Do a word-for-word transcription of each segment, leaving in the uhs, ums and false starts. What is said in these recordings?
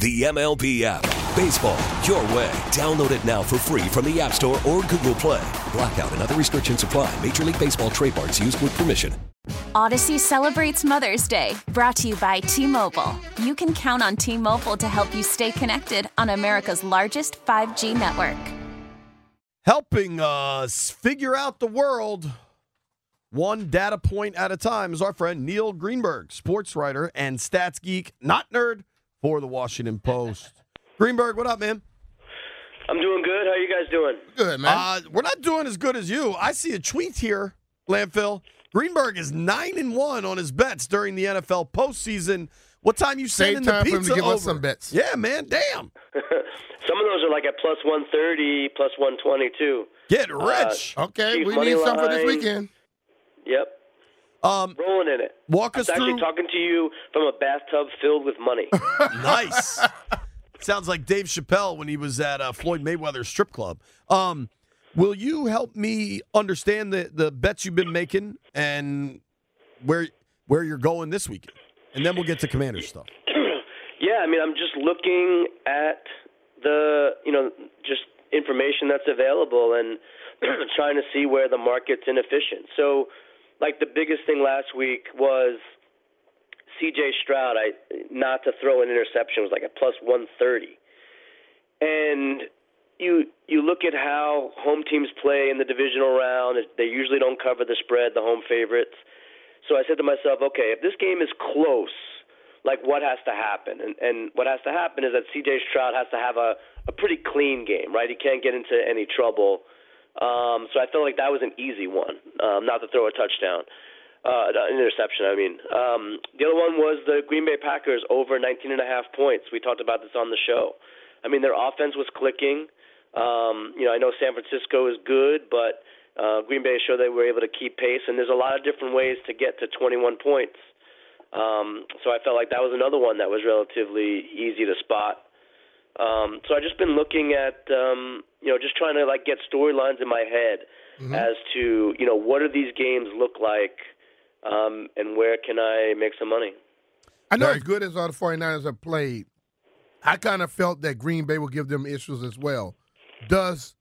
The M L B app. Baseball, your way. Download it now for free from the App Store or Google Play. Blackout and other restrictions apply. Major League Baseball trademarks used with permission. Odyssey celebrates Mother's Day, brought to you by T-Mobile. You can count on T-Mobile to help you stay connected on America's largest five G network. Helping us figure out the world one data point at a time is our friend Neil Greenberg, sports writer and stats geek, not nerd, for the Washington Post. Greenberg, what up, man? I'm doing good. How are you guys doing? Good, man. Uh, we're not doing as good as you. I see a tweet here, Landfill. Greenberg is nine and one on his bets during the N F L postseason. What time you sending the pizza over? Same time for him to give us some bets. Yeah, man, damn. Some of those are like at plus one thirty, plus one twenty two. Get rich. Uh, okay, we need some for this weekend. Yep. Um, rolling in it. Walk us through. I'm actually talking to you from a bathtub filled with money. Nice. Sounds like Dave Chappelle when he was at uh, Floyd Mayweather's strip club. Um, Will you help me understand the, the bets you've been making and where where you're going this weekend? And then we'll get to Commander stuff. Yeah, I mean, I'm just looking at the, you know, just information that's available and trying to see where the market's inefficient. So, like, the biggest thing last week was C J. Stroud, I not to throw an interception, was like a plus one thirty. And You you look at how home teams play in the divisional round. They usually don't cover the spread, the home favorites. So I said to myself, okay, if this game is close, like what has to happen? And and what has to happen is that C J. Stroud has to have a, a pretty clean game, right? He can't get into any trouble. Um, so I felt like that was an easy one, um, not to throw a touchdown, uh, an interception, I mean. Um, the other one was the Green Bay Packers over nineteen and a half points. We talked about this on the show. I mean, their offense was clicking. Um, you know, I know San Francisco is good, but uh, Green Bay showed they were able to keep pace, and there's a lot of different ways to get to twenty-one points. Um, so I felt like that was another one that was relatively easy to spot. Um, so I've just been looking at, um, you know, just trying to, like, get storylines in my head mm-hmm. as to, you know, what do these games look like um, and where can I make some money? I know as good as all the 49ers have played, I kind of felt that Green Bay will give them issues as well. Does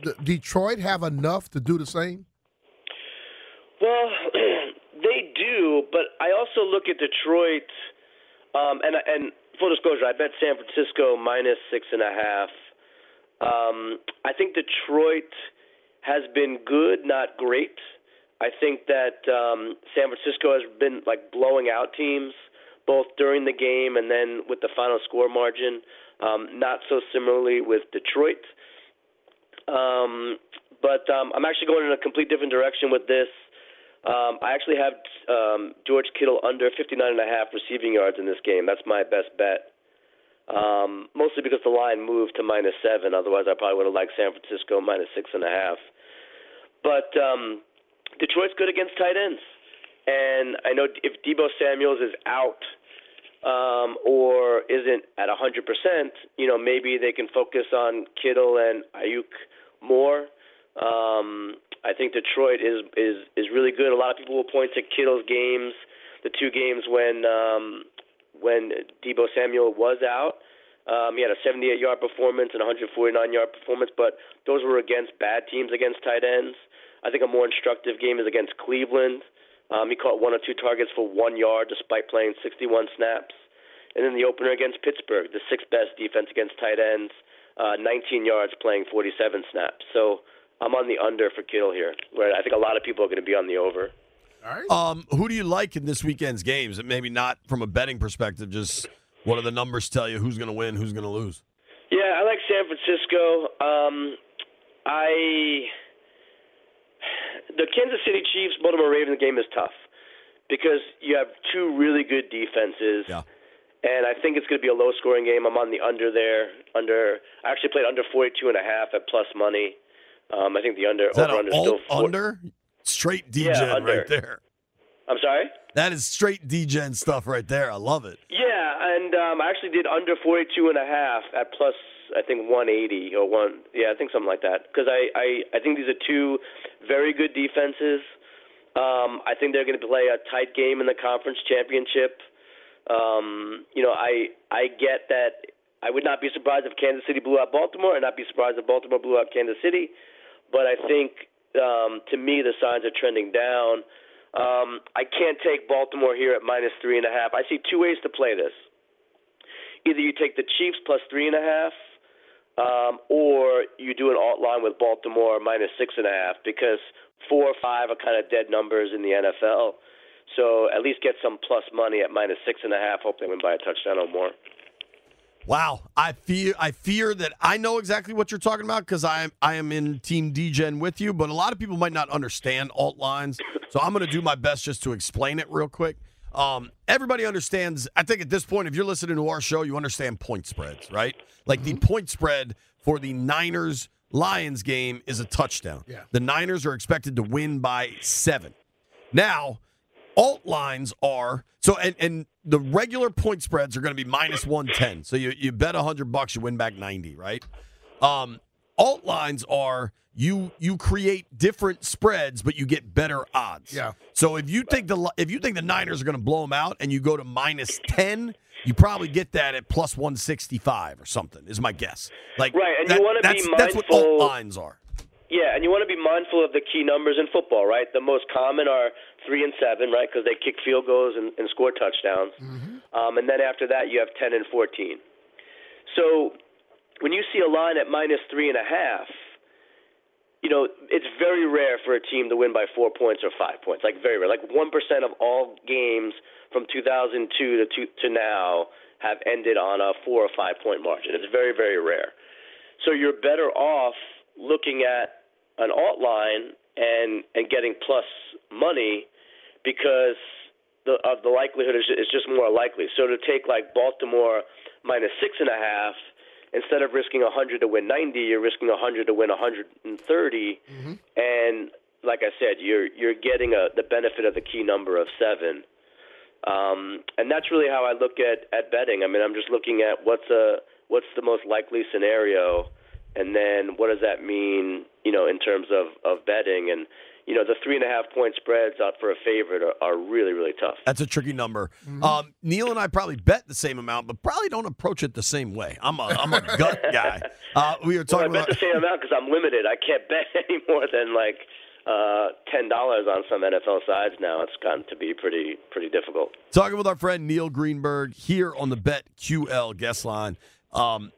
D- Detroit have enough to do the same? Well, they do, but I also look at Detroit, um, and, and full disclosure, I bet San Francisco minus six and a half. Um, I think Detroit has been good, not great. I think that um, San Francisco has been like blowing out teams, both during the game and then with the final score margin. Um, not so similarly with Detroit. Um, but um, I'm actually going in a complete different direction with this. Um, I actually have um, George Kittle under fifty-nine and a half receiving yards in this game. That's my best bet, um, mostly because the line moved to minus seven. Otherwise, I probably would have liked San Francisco minus six and a half. But um, Detroit's good against tight ends. And I know if Debo Samuel is out, Um, or isn't at one hundred percent, you know, maybe they can focus on Kittle and Ayuk more. Um, I think Detroit is, is, is really good. A lot of people will point to Kittle's games, the two games when um, when Debo Samuel was out. Um, he had a seventy-eight-yard performance and a one forty-nine-yard performance, but those were against bad teams, against tight ends. I think a more instructive game is against Cleveland. Um, he caught one or two targets for one yard despite playing sixty-one snaps. And then the opener against Pittsburgh, the sixth-best defense against tight ends, uh, nineteen yards playing forty-seven snaps. So I'm on the under for Kittle here, where I think a lot of people are going to be on the over. All right. Um, who do you like in this weekend's games? Maybe not from a betting perspective, just what do the numbers tell you? Who's going to win? Who's going to lose? Yeah, I like San Francisco. Um, I... The Kansas City Chiefs, Baltimore Ravens game is tough because you have two really good defenses, yeah. And I think it's going to be a low-scoring game. I'm on the under there. Under, I actually played under forty-two and a half at plus money. Um, I think the under. Is that over, an under, still under? Straight D J yeah, right there. I'm sorry? That is straight D-Gen stuff right there. I love it. Yeah, and um, I actually did under forty-two and a half at plus, I think, one eighty or one. Yeah, I think something like that. Because I, I, I think these are two very good defenses. Um, I think they're going to play a tight game in the conference championship. Um, you know, I I get that. I would not be surprised if Kansas City blew out Baltimore, and not be surprised if Baltimore blew out Kansas City. But I think, um, to me, the signs are trending down. Um, I can't take Baltimore here at minus three and a half. I see two ways to play this. Either you take the Chiefs plus three and a half, um, or you do an alt line with Baltimore minus six and a half, because four or five are kind of dead numbers in the N F L. So at least get some plus money at minus six and a half. Hope they win by a touchdown or more. Wow, I fear I fear that I know exactly what you're talking about, because I am I am in Team D-Gen with you, but a lot of people might not understand alt lines, so I'm going to do my best just to explain it real quick. Um, everybody understands, I think at this point, if you're listening to our show, you understand point spreads, right? Like the point spread for the Niners-Lions game is a touchdown. Yeah. The Niners are expected to win by seven. Now, alt lines are so, and, and the regular point spreads are going to be minus one ten. So you, you bet one hundred bucks, you win back ninety, right? Um, alt lines are you you create different spreads, but you get better odds. Yeah. So if you think the if you think the Niners are going to blow them out, and you go to minus ten, you probably get that at plus one sixty-five or something. Is my guess. Like right, and that, you want to be mindful. That's what alt lines are. Yeah, and you want to be mindful of the key numbers in football, right? The most common are three and seven, right, because they kick field goals and, and score touchdowns. Mm-hmm. Um, and then after that, you have ten and fourteen. So when you see a line at minus three and a half, you know, it's very rare for a team to win by four points or five points, like very rare. Like one percent of all games from two thousand two to, to, to now have ended on a four or five-point margin. It's very, very rare. So you're better off looking at an alt line and, and getting plus money, because the, of the likelihood is it's just more likely. So to take like Baltimore minus six and a half, instead of risking a hundred to win ninety, you're risking a hundred to win a hundred and thirty. Mm-hmm. And like I said, you're you're getting a, the benefit of the key number of seven. Um, and that's really how I look at, at betting. I mean, I'm just looking at what's a what's the most likely scenario. And then what does that mean, you know, in terms of, of betting? And, you know, the three-and-a-half-point spreads out for a favorite are, are really, really tough. That's a tricky number. Mm-hmm. Um, Neil and I probably bet the same amount, but probably don't approach it the same way. I'm a, I'm a gut guy. Uh, we were talking well, I bet about- the same amount because I'm limited. I can't bet any more than, like, Uh, ten dollars on some N F L sides now. It's gotten to be pretty pretty difficult. Talking with our friend Neil Greenberg here on the BetQL guest line. Um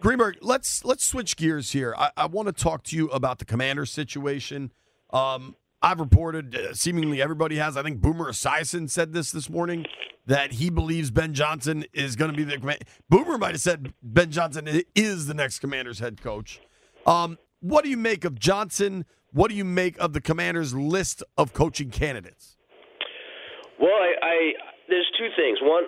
Greenberg, let's let's switch gears here. I, I want to talk to you about the Commanders situation. Um, I've reported, uh, seemingly everybody has, I think Boomer Esiason said this this morning, that he believes Ben Johnson is going to be the commander. Boomer might have said Ben Johnson is the next Commanders head coach. Um, what do you make of Johnson? What do you make of the Commanders' list of coaching candidates? Well, I, I there's two things. One,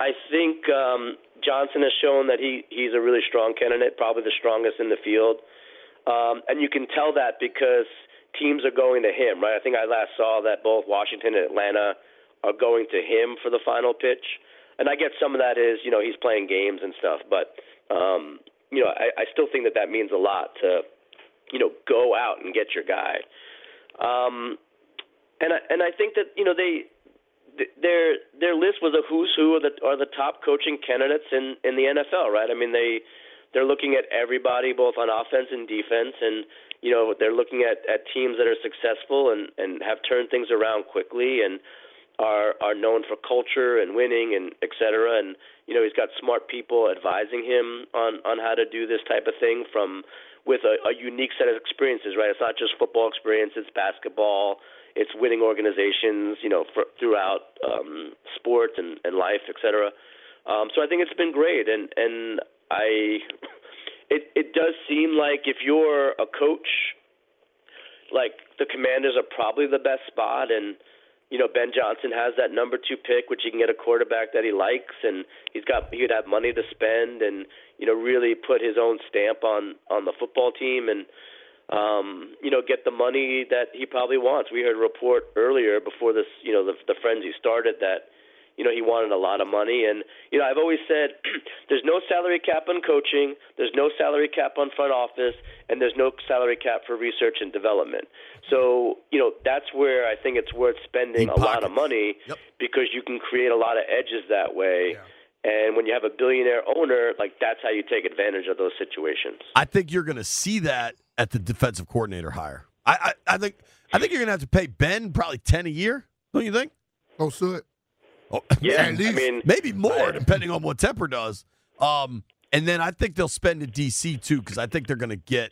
I think um, – Johnson has shown that he, he's a really strong candidate, probably the strongest in the field. Um, and you can tell that because teams are going to him, right? I think I last saw that both Washington and Atlanta are going to him for the final pitch. And I get some of that is, you know, he's playing games and stuff. But, um, you know, I, I still think that that means a lot to, you know, go out and get your guy. Um, and, I, and I think that, you know, they – Their their list was a who's who are the are the top coaching candidates in, in the N F L, right? I mean, they they're looking at everybody, both on offense and defense, and you know they're looking at, at teams that are successful and, and have turned things around quickly and are are known for culture and winning and et cetera. And you know he's got smart people advising him on, on how to do this type of thing from with a, a unique set of experiences, right? It's not just football experience; it's basketball. It's winning organizations, you know, for, throughout um, sports and, and life, et cetera. Um, so I think it's been great. And, and I, it, it does seem like if you're a coach, like the Commanders are probably the best spot. And, you know, Ben Johnson has that number two pick, which he can get a quarterback that he likes. And he's got, he would have money to spend and, you know, really put his own stamp on, on the football team. And, um, you know, get the money that he probably wants. We heard a report earlier before this, you know, the, the frenzy started that, you know, he wanted a lot of money. And, you know, I've always said there's no salary cap on coaching, there's no salary cap on front office, and there's no salary cap for research and development. So, you know, that's where I think it's worth spending a lot of money yep. because you can create a lot of edges that way. Yeah. And when you have a billionaire owner, like, that's how you take advantage of those situations. I think you're going to see that at the defensive coordinator hire. I, I, I think I think you're going to have to pay Ben probably ten a year, don't you think? Oh, so it. Oh, yeah, at least, I mean, maybe more, depending on what Tepper does. Um, and then I think they'll spend in D C too, because I think they're going to get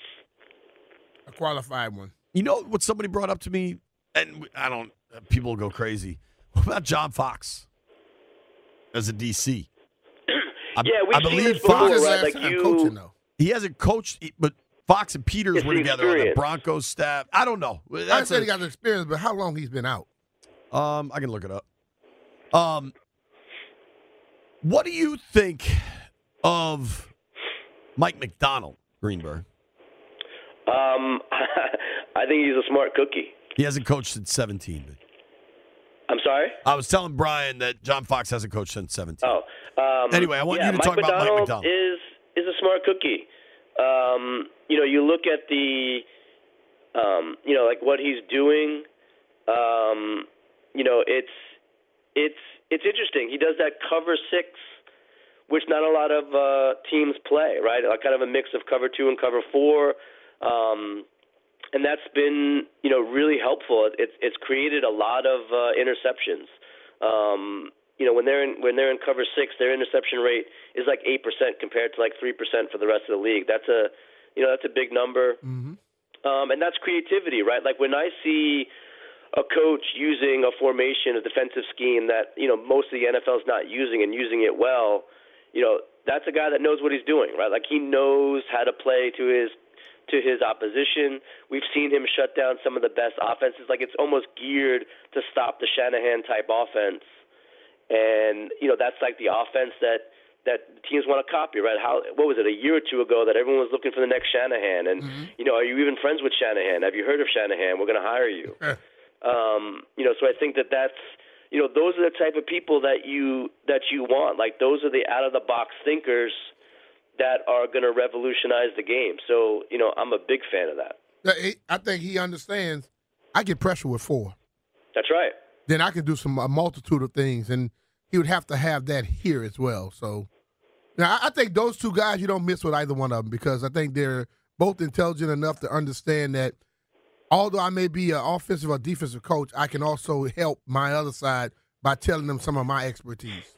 a qualified one. You know what somebody brought up to me, and I don't. People go crazy. What about John Fox as a D C? I, yeah, we I believe Fox before, right? Like you, coaching, though. He hasn't coached, but Fox and Peters it's were together experience. on the Broncos staff. I don't know. That's I said a, he got the experience, but how long he's been out? Um, I can look it up. Um, what do you think of Mike Macdonald, Greenberg? Um, I think he's a smart cookie. He hasn't coached since seventeen. But... I'm sorry? I was telling Brian that John Fox hasn't coached since seventeen. Oh, um, anyway, I want yeah, you to Mike talk Macdonald about Mike Macdonald. Is is a smart cookie. Um, you know, you look at the, um, you know, like what he's doing. Um, you know, it's. It's it's interesting. He does that cover six, which not a lot of uh, teams play, right? Like kind of a mix of cover two and cover four, um, and that's been you know really helpful. It's it's created a lot of uh, interceptions. Um, you know when they're in when they're in cover six, their interception rate is like eight percent compared to like three percent for the rest of the league. That's a you know that's a big number, mm-hmm. um, and that's creativity, right? Like when I see a coach using a formation, a defensive scheme that, you know, most of the N F L is not using and using it well, you know, that's a guy that knows what he's doing, right? Like he knows how to play to his to his opposition. We've seen him shut down some of the best offenses. Like it's almost geared to stop the Shanahan-type offense. And, you know, that's like the offense that, that teams want to copy, right? How, what was it, a year or two ago that everyone was looking for the next Shanahan? And, mm-hmm. you know, are you even friends with Shanahan? Have you heard of Shanahan? We're going to hire you. Um, you know, so I think that that's, you know, those are the type of people that you that you want. Like those are the out-of-the-box thinkers that are going to revolutionize the game. So, you know, I'm a big fan of that. I think he understands I get pressure with four. That's right. Then I can do some a multitude of things, and he would have to have that here as well. So now I think those two guys, you don't miss with either one of them because I think they're both intelligent enough to understand that although I may be an offensive or defensive coach, I can also help my other side by telling them some of my expertise.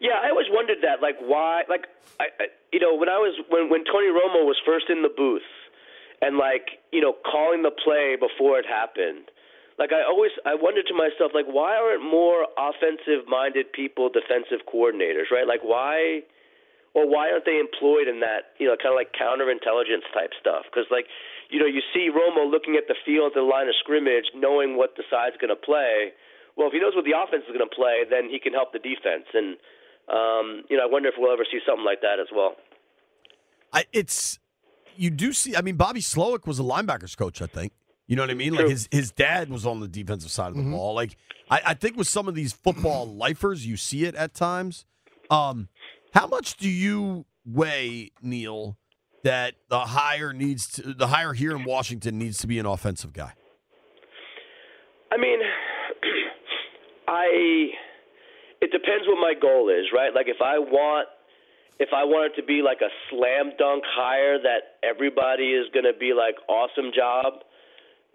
Yeah, I always wondered that, like why, like I, I you know, when I was when, when Tony Romo was first in the booth and like you know calling the play before it happened, like I always I wondered to myself, like why aren't more offensive-minded people defensive coordinators, right? Like why. Or why aren't they employed in that, you know, kind of like counterintelligence type stuff? Because, like, you know, you see Romo looking at the field, the line of scrimmage, knowing what the side's going to play. Well, if he knows what the offense is going to play, then he can help the defense. And, um, you know, I wonder if we'll ever see something like that as well. I, it's you do see. I mean, Bobby Slowick was a linebackers coach, I think. You know what I mean? True. Like his his dad was on the defensive side of the mm-hmm. ball. Like I, I think with some of these football lifers, you see it at times. Um, How much do you weigh, Neil, that the hire needs to, the hire here in Washington needs to be an offensive guy? I mean, I it depends what my goal is, right? Like if I want if I want it to be like a slam dunk hire that everybody is going to be like awesome job,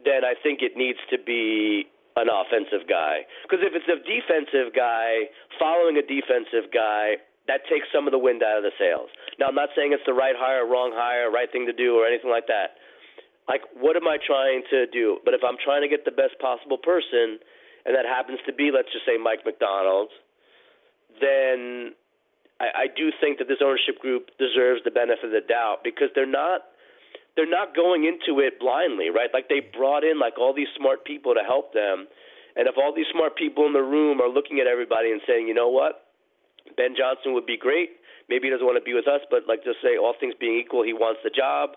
then I think it needs to be an offensive guy. Because if it's a defensive guy following a defensive guy, that takes some of the wind out of the sails. Now, I'm not saying it's the right hire, wrong hire, right thing to do, or anything like that. Like, what am I trying to do? But if I'm trying to get the best possible person, and that happens to be, let's just say, Mike Macdonald, then I, I do think that this ownership group deserves the benefit of the doubt because they're not they're not going into it blindly, right? Like, they brought in, like, all these smart people to help them. And if all these smart people in the room are looking at everybody and saying, you know what? Ben Johnson would be great. Maybe he doesn't want to be with us, but like just say all things being equal, he wants the job.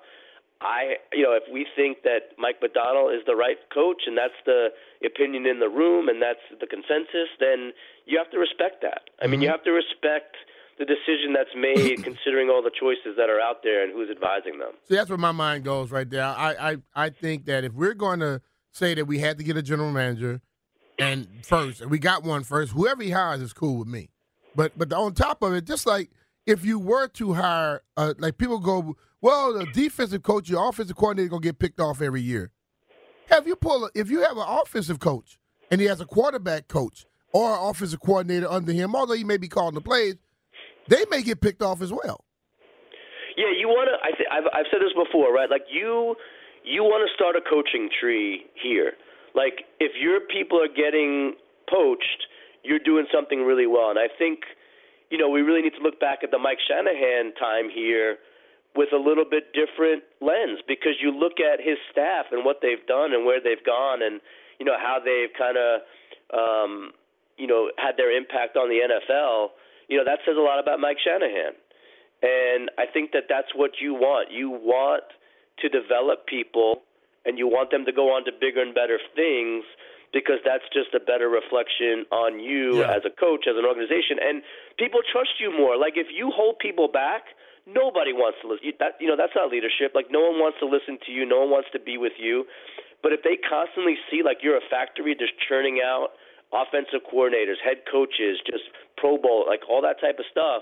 I, you know, if we think that Mike Macdonald is the right coach and that's the opinion in the room and that's the consensus, then you have to respect that. I mm-hmm. mean, you have to respect the decision that's made considering all the choices that are out there and who's advising them. See, that's where my mind goes right there. I, I, I think that if we're going to say that we had to get a general manager and first, and we got one first, whoever he hires is cool with me. But but on top of it, just like if you were to hire, uh, like people go, well, the defensive coach, your offensive coordinator is going to get picked off every year. Have you pull a, if you have an offensive coach and he has a quarterback coach or an offensive coordinator under him, although he may be calling the plays, they may get picked off as well. Yeah, you want to I th- I've, I've said this before, right? Like you you want to start a coaching tree here. Like if your people are getting poached, you're doing something really well. And I think, you know, we really need to look back at the Mike Shanahan time here with a little bit different lens, because you look at his staff and what they've done and where they've gone and, you know, how they've kind of, um, you know, had their impact on the N F L. You know, that says a lot about Mike Shanahan. And I think that that's what you want. You want to develop people and you want them to go on to bigger and better things, because that's just a better reflection on you yeah. as a coach, as an organization. And people trust you more. Like if you hold people back, nobody wants to listen. That, you know, that's not leadership. Like no one wants to listen to you. No one wants to be with you. But if they constantly see like you're a factory just churning out offensive coordinators, head coaches, just Pro Bowl, like all that type of stuff,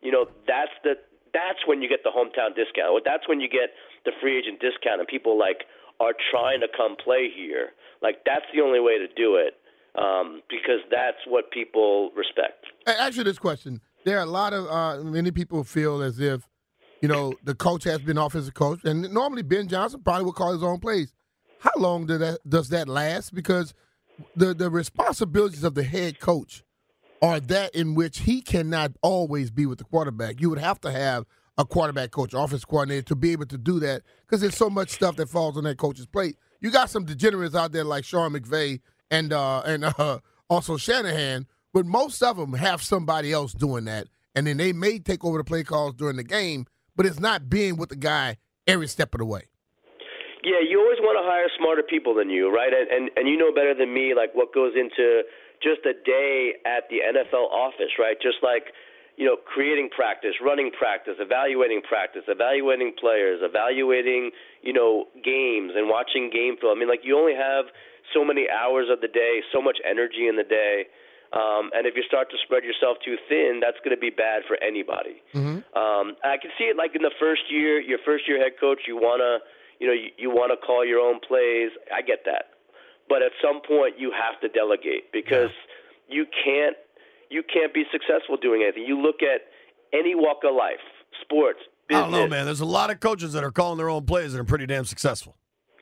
you know, that's the that's when you get the hometown discount. Or that's when you get the free agent discount, and people like are trying to come play here. Like that's the only way to do it, um, because that's what people respect. Hey, answer this question. There are a lot of uh, many people feel as if, you know, the coach has been offensive coach, and normally Ben Johnson probably would call his own plays. How long does that does that last? Because the the responsibilities of the head coach are that in which he cannot always be with the quarterback. You would have to have a quarterback coach, offense coordinator, to be able to do that, because there's so much stuff that falls on that coach's plate. You got some degenerates out there like Sean McVay and uh, and uh, also Shanahan, but most of them have somebody else doing that, and then they may take over the play calls during the game, but it's not being with the guy every step of the way. Yeah, you always want to hire smarter people than you, right? And, and and you know better than me, like, what goes into just a day at the N F L office, right? Just like, you know, creating practice, running practice, evaluating practice, evaluating players, evaluating, you know, games and watching game film. I mean, like, you only have so many hours of the day, so much energy in the day. Um, and if you start to spread yourself too thin, that's going to be bad for anybody. Mm-hmm. Um, I can see it, like, in the first year, your first-year head coach, you want to, you know, you, you want to call your own plays. I get that. But at some point you have to delegate, because you can't you can't be successful doing anything. You look at any walk of life, sports, business. I don't know, man. There's a lot of coaches that are calling their own plays that are pretty damn successful.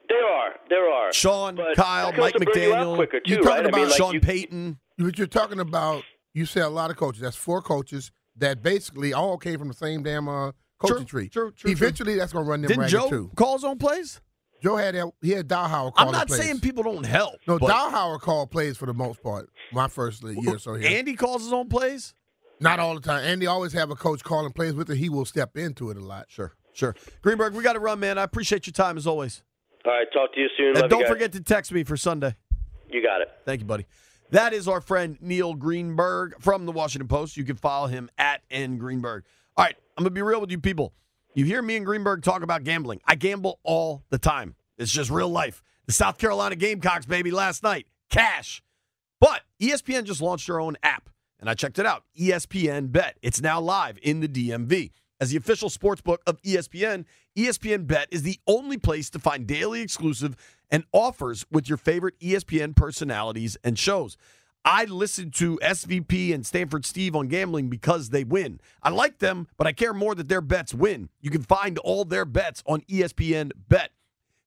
There are. There are. Sean, but Kyle, Mike Macdonald. You too, you're talking right? about I mean, like Sean you, Payton. What you're talking about, you said a lot of coaches. That's four coaches that basically all came from the same damn uh, – coaching tree. True, true, Eventually, true. That's going to run them ragged, too. Didn't Joe call his own plays? Joe had he had Dalhauer call plays. I'm not saying people don't help. No, Dalhauer called plays for the most part, my first year or so here. Andy calls his own plays? Not all the time. Andy always have a coach calling plays with it. He will step into it a lot. Sure, sure. Greenberg, we got to run, man. I appreciate your time, as always. All right, talk to you soon. And Love don't forget to text me for Sunday. You got it. Thank you, buddy. That is our friend Neil Greenberg from the Washington Post. You can follow him at N Greenberg. All right, I'm going to be real with you people. You hear me and Greenberg talk about gambling. I gamble all the time. It's just real life. The South Carolina Gamecocks, baby, last night. Cash. But E S P N just launched their own app, and I checked it out. E S P N Bet. It's now live in the D M V. As the official sports book of E S P N, E S P N Bet is the only place to find daily exclusive and offers with your favorite E S P N personalities and shows. I listen to S V P and Stanford Steve on gambling because they win. I like them, but I care more that their bets win. You can find all their bets on E S P N Bet.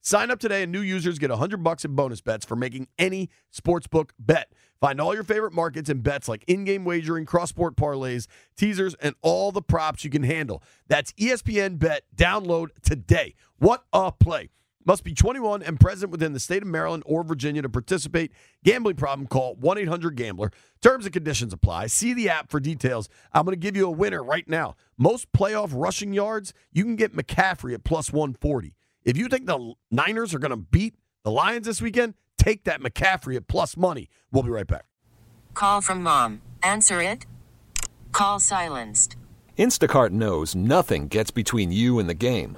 Sign up today and new users get one hundred bucks in bonus bets for making any sportsbook bet. Find all your favorite markets and bets like in-game wagering, cross-sport parlays, teasers, and all the props you can handle. That's E S P N Bet. Download today. What a play. Must be twenty-one and present within the state of Maryland or Virginia to participate. Gambling problem, call one eight hundred gambler. Terms and conditions apply. See the app for details. I'm going to give you a winner right now. Most playoff rushing yards, you can get McCaffrey at plus one forty. If you think the Niners are going to beat the Lions this weekend, take that McCaffrey at plus money. We'll be right back. Call from mom. Answer it. Call silenced. Instacart knows nothing gets between you and the game.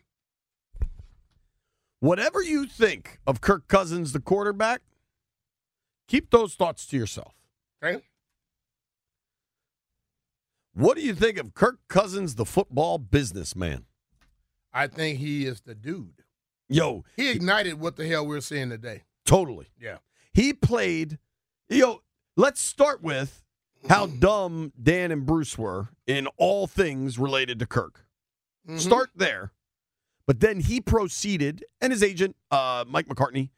Whatever you think of Kirk Cousins, the quarterback, keep those thoughts to yourself. Okay. What do you think of Kirk Cousins, the football businessman? I think he is the dude. Yo. He ignited what the hell we're seeing today. Totally. Yeah. He played, you know, let's start with how dumb Dan and Bruce were in all things related to Kirk. Mm-hmm. Start there. But then he proceeded, and his agent, uh, Mike McCartney,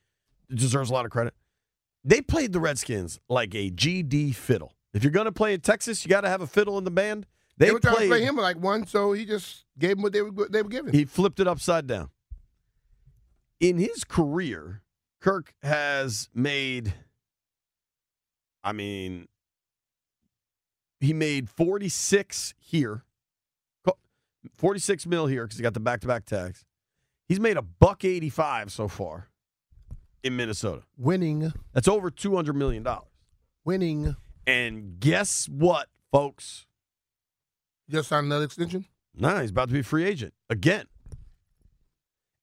deserves a lot of credit. They played the Redskins like a G D fiddle. If you're going to play in Texas, you got to have a fiddle in the band. They, they were played, trying to play him like one, so he just gave him what they were, they were giving. He flipped it upside down. In his career, Kirk has made, I mean... He made forty-six here, forty-six mil here because he got the back-to-back tags. He's made a buck eighty-five so far in Minnesota. Winning. That's over two hundred million dollars. Winning. And guess what, folks? Just signed another extension? Nah, he's about to be a free agent again.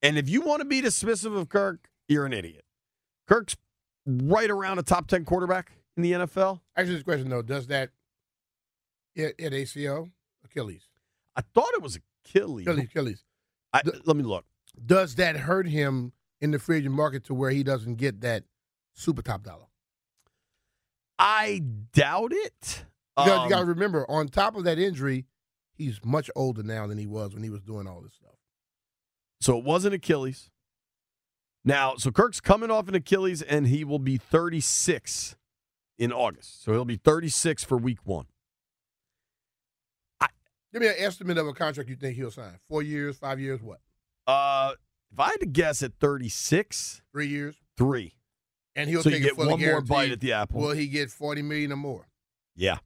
And if you want to be dismissive of Kirk, you're an idiot. Kirk's right around a top ten quarterback in the N F L. Actually, this question though, does that? At, at A C L, Achilles. I thought it was Achilles. Achilles, Achilles. I, Do, let me look. Does that hurt him in the free agent market to where he doesn't get that super top dollar? I doubt it. Because um, you got to remember, on top of that injury, he's much older now than he was when he was doing all this stuff. So it wasn't Achilles. Now, so Kirk's coming off an Achilles, and he will be thirty-six in August. So he'll be thirty-six for week one. Give me an estimate of a contract you think he'll sign. Four years, five years, what? Uh, if I had to guess at thirty-six. Three years? Three. And he'll so take it for the guarantee. So you get one more bite at the apple. Will he get forty million dollars or more? Yeah.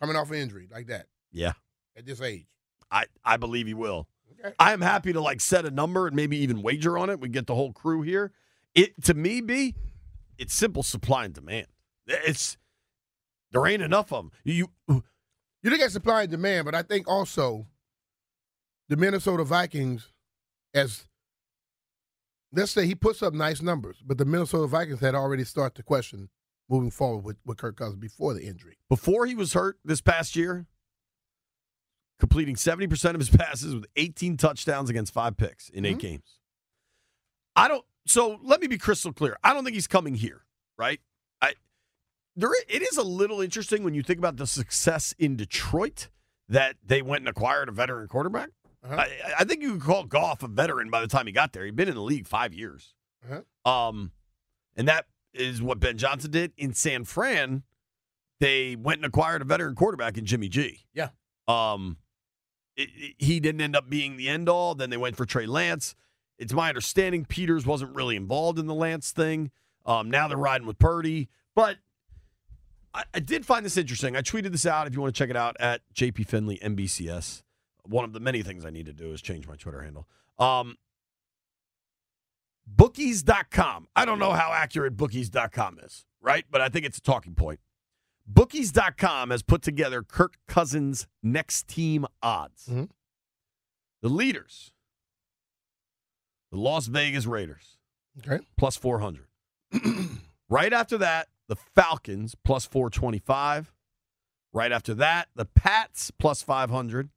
Coming off an injury like that? Yeah. At this age? I, I believe he will. Okay. I am happy to, like, set a number and maybe even wager on it. We get the whole crew here. It to me, B, it's simple supply and demand. It's there ain't enough of them. You... You look at supply and demand, but I think also the Minnesota Vikings, as let's say he puts up nice numbers, but the Minnesota Vikings had already started to question moving forward with, with Kirk Cousins before the injury. Before he was hurt this past year, completing seventy percent of his passes with eighteen touchdowns against five picks in mm-hmm. eight games. I don't. So let me be crystal clear. I don't think he's coming here, right? There, it is a little interesting when you think about the success in Detroit that they went and acquired a veteran quarterback. Uh-huh. I, I think you could call Goff a veteran by the time he got there. He'd been in the league five years. Uh-huh. Um, and that is what Ben Johnson did. In San Fran, they went and acquired a veteran quarterback in Jimmy G. Yeah. Um, it, it, he didn't end up being the end-all. Then they went for Trey Lance. It's my understanding Peters wasn't really involved in the Lance thing. Um, now they're riding with Purdy. But... I did find this interesting. I tweeted this out if you want to check it out at J P Finley M B C S. One of the many things I need to do is change my Twitter handle. Um, bookies dot com. I don't know how accurate bookies dot com is, right? But I think it's a talking point. Bookies dot com has put together Kirk Cousins' next team odds. Mm-hmm. The leaders, the Las Vegas Raiders, okay, plus four hundred. Right after that, the Falcons, plus four twenty-five. Right after that, the Pats, plus five hundred.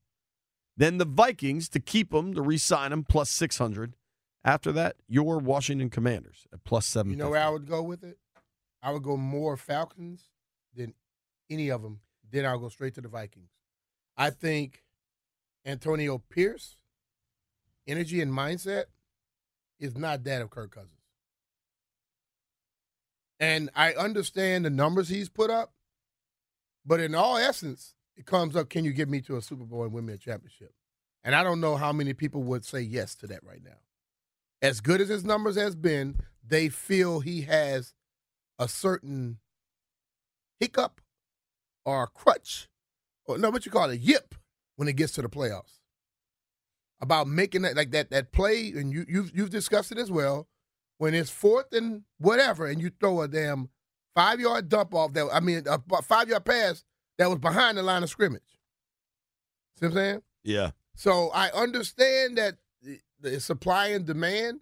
Then the Vikings, to keep them, to re-sign them, plus six hundred. After that, your Washington Commanders at plus seven hundred. You know where I would go with it? I would go more Falcons than any of them. Then I'll go straight to the Vikings. I think Antonio Pierce, energy and mindset, is not that of Kirk Cousins. And I understand the numbers he's put up, but in all essence, it comes up, can you get me to a Super Bowl and win me a championship? And I don't know how many people would say yes to that right now. As good as his numbers has been, they feel he has a certain hiccup or a crutch, or no, what you call it, a yip when it gets to the playoffs. About making that, like that that play, and you, you've, you've discussed it as well, when it's fourth and whatever, and you throw a damn five-yard dump off, that I mean, a five-yard pass that was behind the line of scrimmage. See what I'm saying? Yeah. So I understand that it's supply and demand,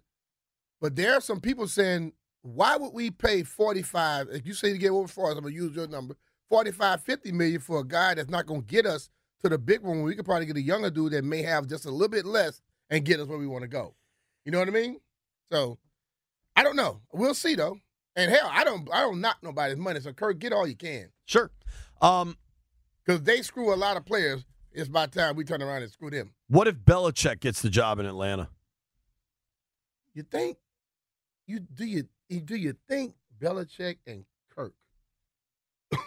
but there are some people saying, why would we pay forty-five, if you say to get over forty, I'm going to use your number, forty-five, fifty million for a guy that's not going to get us to the big one, we could probably get a younger dude that may have just a little bit less and get us where we want to go. You know what I mean? So, I don't know. We'll see, though. And, hell, I don't I don't knock nobody's money. So, Kirk, get all you can. Sure. Um, because they screw a lot of players. It's about time we turn around and screw them. What if Belichick gets the job in Atlanta? You think? You Do you, do you think Belichick and Kirk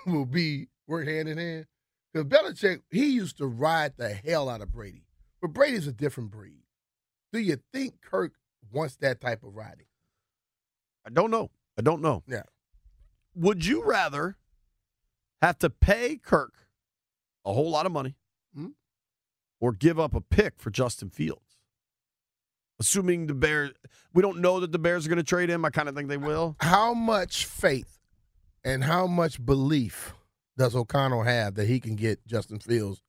will be work hand in hand? Because Belichick, he used to ride the hell out of Brady. But Brady's a different breed. Do you think Kirk wants that type of riding? I don't know. I don't know. Yeah. Would you rather have to pay Kirk a whole lot of money hmm? or give up a pick for Justin Fields? Assuming the Bears, we don't know that the Bears are going to trade him. I kind of think they will. How much faith and how much belief does O'Connell have that he can get Justin Fields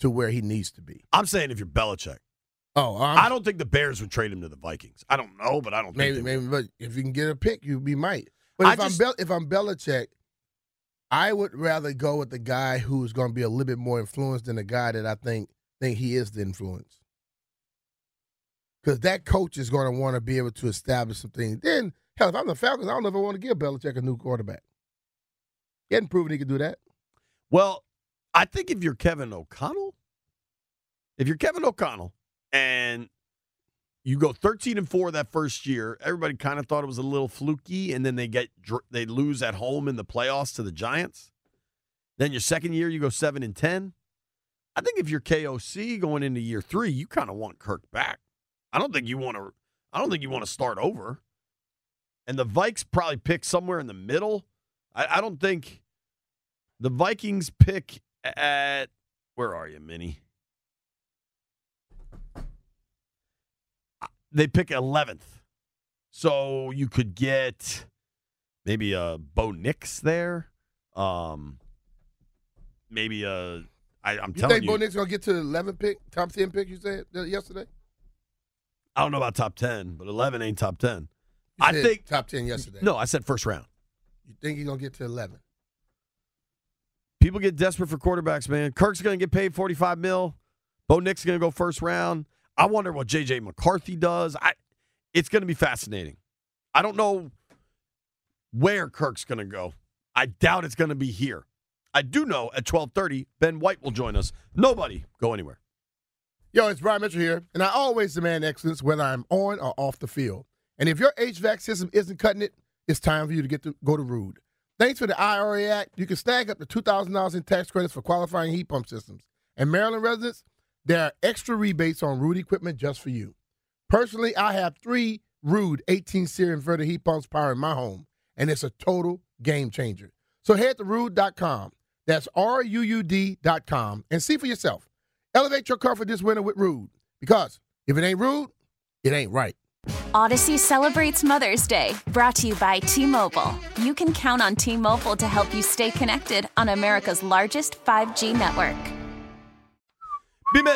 to where he needs to be? I'm saying if you're Belichick. Oh, I'm, I don't think the Bears would trade him to the Vikings. I don't know, but I don't maybe, think they maybe. Would. But if you can get a pick, you be might. But if, just, I'm Be- if I'm Belichick, I would rather go with the guy who's going to be a little bit more influenced than the guy that I think think he is the influence. Because that coach is going to want to be able to establish some things. Then, hell, if I'm the Falcons, I don't know if I want to give Belichick a new quarterback. He hadn't proven he could do that. Well, I think if you're Kevin O'Connell, if you're Kevin O'Connell and you go thirteen and four that first year, everybody kind of thought it was a little fluky, and then they get they lose at home in the playoffs to the Giants. Then your second year, you go seven and ten. I think if you're K O C going into year three, you kind of want Kirk back. I don't think you want to. I don't think you want to start over. And the Vikes probably pick somewhere in the middle. I, I don't think. The Vikings pick at, where are you, Minnie? They pick eleventh. So you could get maybe a Bo Nix there. Um, maybe a, I, I'm you telling you. You think Bo Nix going to get to the eleventh pick, top ten pick you said yesterday? I don't know about top ten, but eleven ain't top ten. You I think top ten yesterday. No, I said first round. You think he's going to get to eleven? People get desperate for quarterbacks, man. Kirk's going to get paid forty-five mil. Bo Nix is going to go first round. I wonder what J J McCarthy does. I, it's going to be fascinating. I don't know where Kirk's going to go. I doubt it's going to be here. I do know at twelve thirty, Ben White will join us. Nobody go anywhere. Yo, it's Brian Mitchell here, and I always demand excellence whether I'm on or off the field. And if your H V A C system isn't cutting it, it's time for you to get to go to Rude. Thanks to the I R A Act, you can snag up to two thousand dollars in tax credits for qualifying heat pump systems. And Maryland residents, there are extra rebates on Rude equipment just for you. Personally, I have three Rude eighteen series inverter heat pumps powering my home, and it's a total game changer. So head to Rude dot com, that's R U U D dot com, and see for yourself. Elevate your comfort this winter with Rude, because if it ain't Rude, it ain't right. Odyssey celebrates Mother's Day, brought to you by T-Mobile. You can count on T-Mobile to help you stay connected on America's largest five G network. B. Mitch,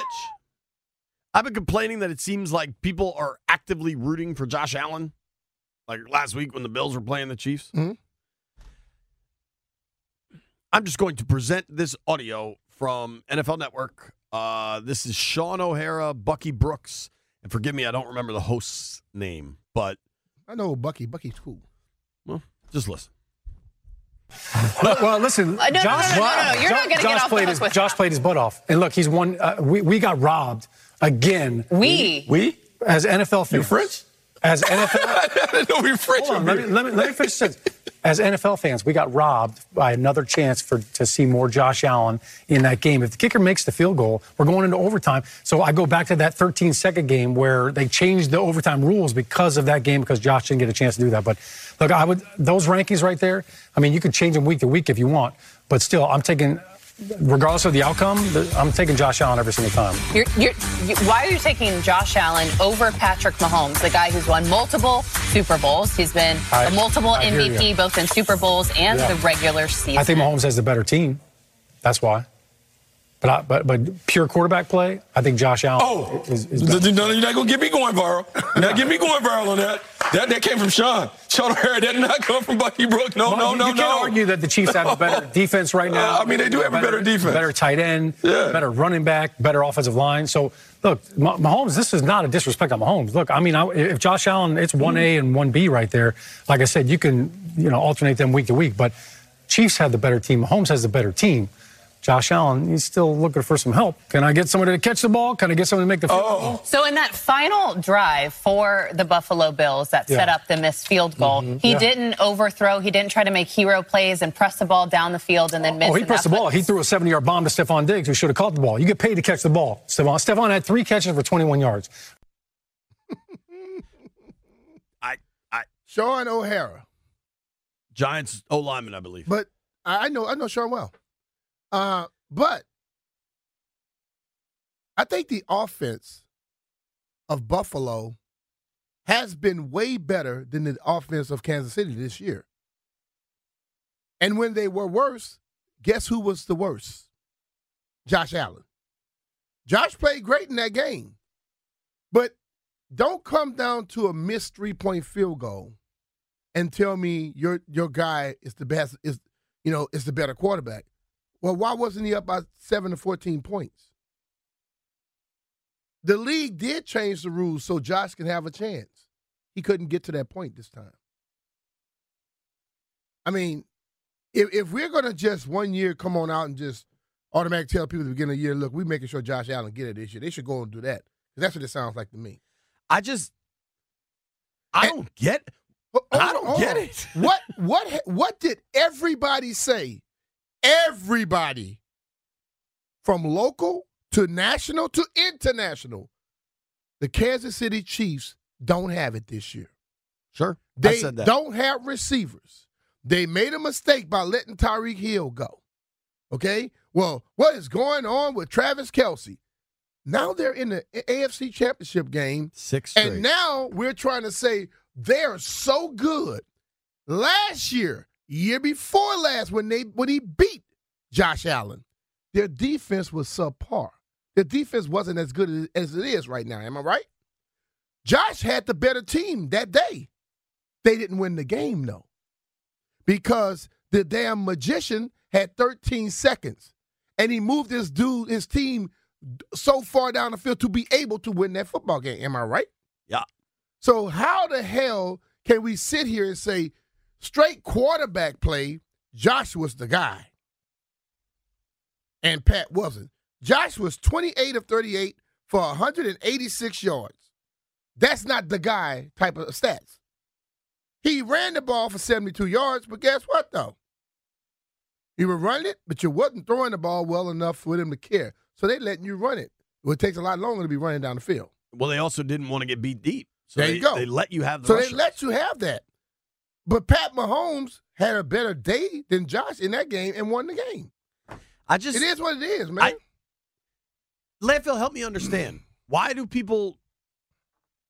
I've been complaining that it seems like people are actively rooting for Josh Allen. like last week when the Bills were playing the Chiefs. Mm-hmm. I'm just going to present this audio from N F L Network. Uh, this is Sean O'Hara, Bucky Brooks, and forgive me, I don't remember the host's name, but I know Bucky. Bucky's cool. Well, just listen. Look, well, listen, uh, no, Josh, no, no, no, no, no. You're Josh, not gonna Josh get off played the hook with his Josh played his butt off, and look, he's one. Uh, we we got robbed again. We we as N F L fans. You French? As N F L, I didn't know we were French. Hold on, let me, let me let me finish this. As N F L fans, we got robbed by another chance for to see more Josh Allen in that game. If the kicker makes the field goal, we're going into overtime. So I go back to that thirteen-second game where they changed the overtime rules because of that game, because Josh didn't get a chance to do that. But look, I would those rankings right there. I mean, you could change them week to week if you want, but still, I'm taking, regardless of the outcome, I'm taking Josh Allen every single time. You're, you're, you, why are you taking Josh Allen over Patrick Mahomes, the guy who's won multiple Super Bowls? He's been I, a multiple M V P, both in Super Bowls and yeah. the regular season. I think Mahomes has the better team. That's why. But I, but but pure quarterback play, I think Josh Allen oh, is, is better. No, you're not going to get me going viral. You're not getting me going viral on that. That that came from Sean. Sean O'Hara, that did not come from Bucky Brooks. No, well, no, no, you no. You can't argue that the Chiefs have a better defense right now. Uh, I mean, they do have better, a better defense. Better tight end, yeah. better running back, better offensive line. So, look, Mahomes, this is not a disrespect on Mahomes. Look, I mean, I, if Josh Allen, it's one A and one B right there. Like I said, you can, you know, alternate them week to week. But Chiefs have the better team. Mahomes has the better team. Josh Allen, he's still looking for some help. Can I get somebody to catch the ball? Can I get somebody to make the field oh. goal? So in that final drive for the Buffalo Bills that yeah. set up the missed field goal, mm-hmm. he yeah. didn't overthrow. He didn't try to make hero plays and press the ball down the field and then miss. Oh, he pressed the ball. He threw a seventy-yard bomb to Stephon Diggs, who should have caught the ball. You get paid to catch the ball. Stephon, Stephon had three catches for twenty-one yards. I, I, Sean O'Hara. Giants O-lineman, I believe. But I know, I know Sean well. Uh, but I think the offense of Buffalo has been way better than the offense of Kansas City this year. And when they were worse, guess who was the worst? Josh Allen. Josh played great in that game. But don't come down to a missed three-point field goal and tell me your your guy is the best, is you know, is the better quarterback. Well, why wasn't he up by seven to fourteen points? The league did change the rules so Josh can have a chance. He couldn't get to that point this time. I mean, if, if we're going to just one year come on out and just automatically tell people at the beginning of the year, look, we're making sure Josh Allen get it this year, they should go and do that. Because that's what it sounds like to me. I just, I and, don't get oh, I don't oh, get it. what, what, what did everybody say? Everybody, from local to national to international, the Kansas City Chiefs don't have it this year. Sure, they I said that. Don't have receivers. They made a mistake by letting Tyreek Hill go. Okay, well, what is going on with Travis Kelce? Now they're in the A F C Championship game, six straight, and now we're trying to say they're so good. Last year. Year before last, when they when he beat Josh Allen, their defense was subpar. Their defense wasn't as good as it is right now. Am I right? Josh had the better team that day. They didn't win the game, though, because the damn magician had thirteen seconds, and he moved his dude, his team, so far down the field to be able to win that football game. Am I right? Yeah. So how the hell can we sit here and say, straight quarterback play, Josh was the guy. And Pat wasn't. Josh was twenty-eight of thirty-eight for one hundred eighty-six yards. That's not the guy type of stats. He ran the ball for seventy-two yards, but guess what, though? You were running it, but you wasn't throwing the ball well enough for them to care. So they letting you run it. Well, it takes a lot longer to be running down the field. Well, they also didn't want to get beat deep. So there they, you go. They let you have the So rushers. They let you have that. But Pat Mahomes had a better day than Josh in that game and won the game. I just It is what it is, man. I, Landfill, help me understand. Why do people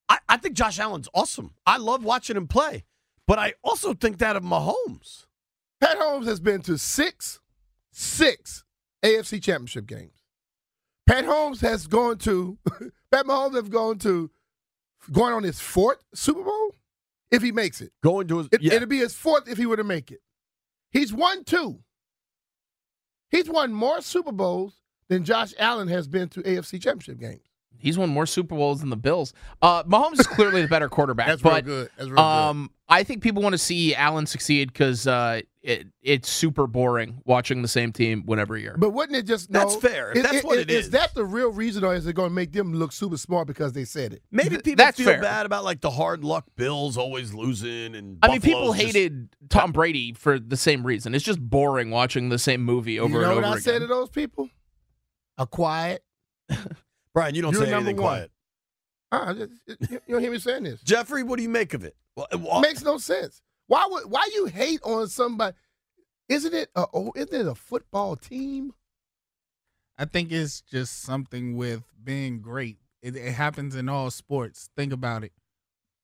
I, I think Josh Allen's awesome. I love watching him play. But I also think that of Mahomes. Pat Mahomes has been to six, six A F C championship games. Pat Mahomes has gone to Pat Mahomes has gone to going on his fourth Super Bowl. if he makes it. Going to his, it, yeah. It'll be his fourth if he were to make it. He's won two. He's won more Super Bowls than Josh Allen has been to A F C Championship games. He's won more Super Bowls than the Bills. Uh, Mahomes is clearly the better quarterback. That's but, real good. That's real um, good. I think people want to see Allen succeed because uh, it, it's super boring watching the same team win every year. But wouldn't it just no, that's fair. If it, that's it, what it, it is. Is that the real reason, or is it going to make them look super smart because they said it? Maybe people that's feel fair. bad about like the hard luck Bills always losing. And I Buffalo's mean, people hated just, Tom Brady for the same reason. It's just boring watching the same movie over you know and over again. You know what I say to those people? A quiet. Brian, you don't You're say anything one. quiet. Uh, just, you don't hear me saying this. Jeffrey, what do you make of it? Well, it makes no sense. Why would why you hate on somebody? Isn't it a oh, isn't it a football team? I think it's just something with being great. It, it happens in all sports. Think about it.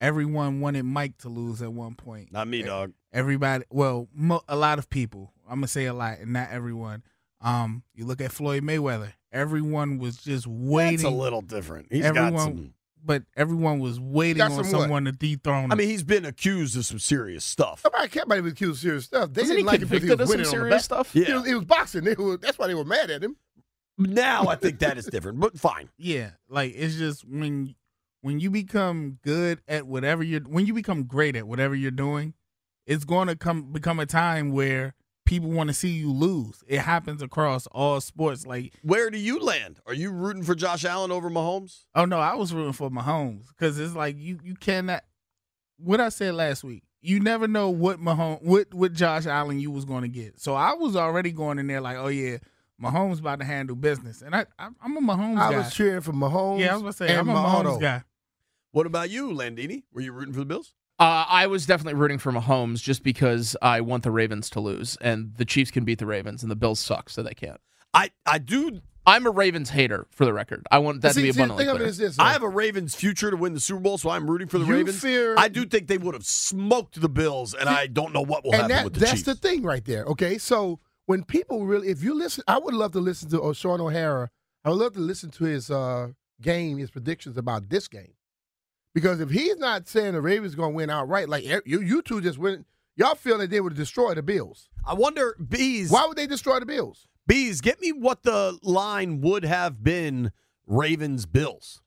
Everyone wanted Mike to lose at one point. Not me, dog. Everybody, well, mo, a lot of people. I'm gonna say a lot, and not everyone. Um, you look at Floyd Mayweather. Everyone was just waiting. That's a little different. He's everyone, got some, but everyone was waiting on someone what? to dethrone him. I mean, he's been accused of some serious stuff. Nobody can't be accused of serious stuff. They Wasn't didn't he like convicted him because he was of some serious stuff. Yeah, it was, it was boxing. They were, that's why they were mad at him. Now I think that is different, but fine. Yeah, like it's just when when you become good at whatever you're, when you become great at whatever you're doing, it's going to come become a time where people want to see you lose. It happens across all sports. Like, where do you land? Are you rooting for Josh Allen over Mahomes? Oh no, I was rooting for Mahomes because it's like you you cannot. What I said last week, you never know what Mahomes, what what Josh Allen you was going to get. So I was already going in there like, oh yeah, Mahomes about to handle business, and I, I I'm a Mahomes guy. I was cheering for Mahomes. Yeah, I was going to say I'm a Mahomes guy. What about you, Landini? Were you rooting for the Bills? Uh, I was definitely rooting for Mahomes just because I want the Ravens to lose, and the Chiefs can beat the Ravens, and the Bills suck, so they can't. I, I do. I'm a Ravens hater, for the record. I want that see, to be abundantly see, the thing clear. Of it is this, right? I have a Ravens future to win the Super Bowl, so I'm rooting for the you Ravens. Fear, I do think they would have smoked the Bills, and I don't know what will happen that, with the that's Chiefs. That's the thing right there, okay? So when people really, if you listen, I would love to listen to Sean O'Hara. I would love to listen to his uh, game, his predictions about this game. Because if he's not saying the Ravens going to win outright, like you, you two just went, y'all feel that they would destroy the Bills. I wonder, Bees. Why would they destroy the Bills? Bees, get me what the line would have been Ravens-Bills.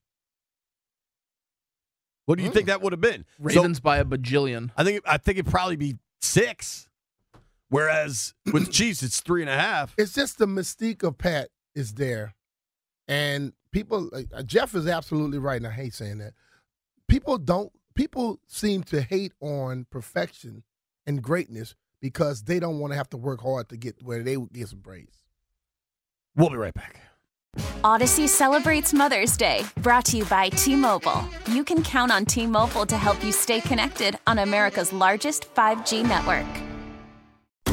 What do you mm. think that would have been? Ravens so, by a bajillion. I think I think it'd probably be six, whereas with the Chiefs, it's three and a half. It's just the mystique of Pat is there. And people, uh, Jeff is absolutely right, and I hate saying that. People don't. People seem to hate on perfection and greatness because they don't want to have to work hard to get where they would get some praise. We'll be right back. Odyssey celebrates Mother's Day, brought to you by T-Mobile. You can count on T-Mobile to help you stay connected on America's largest five G network.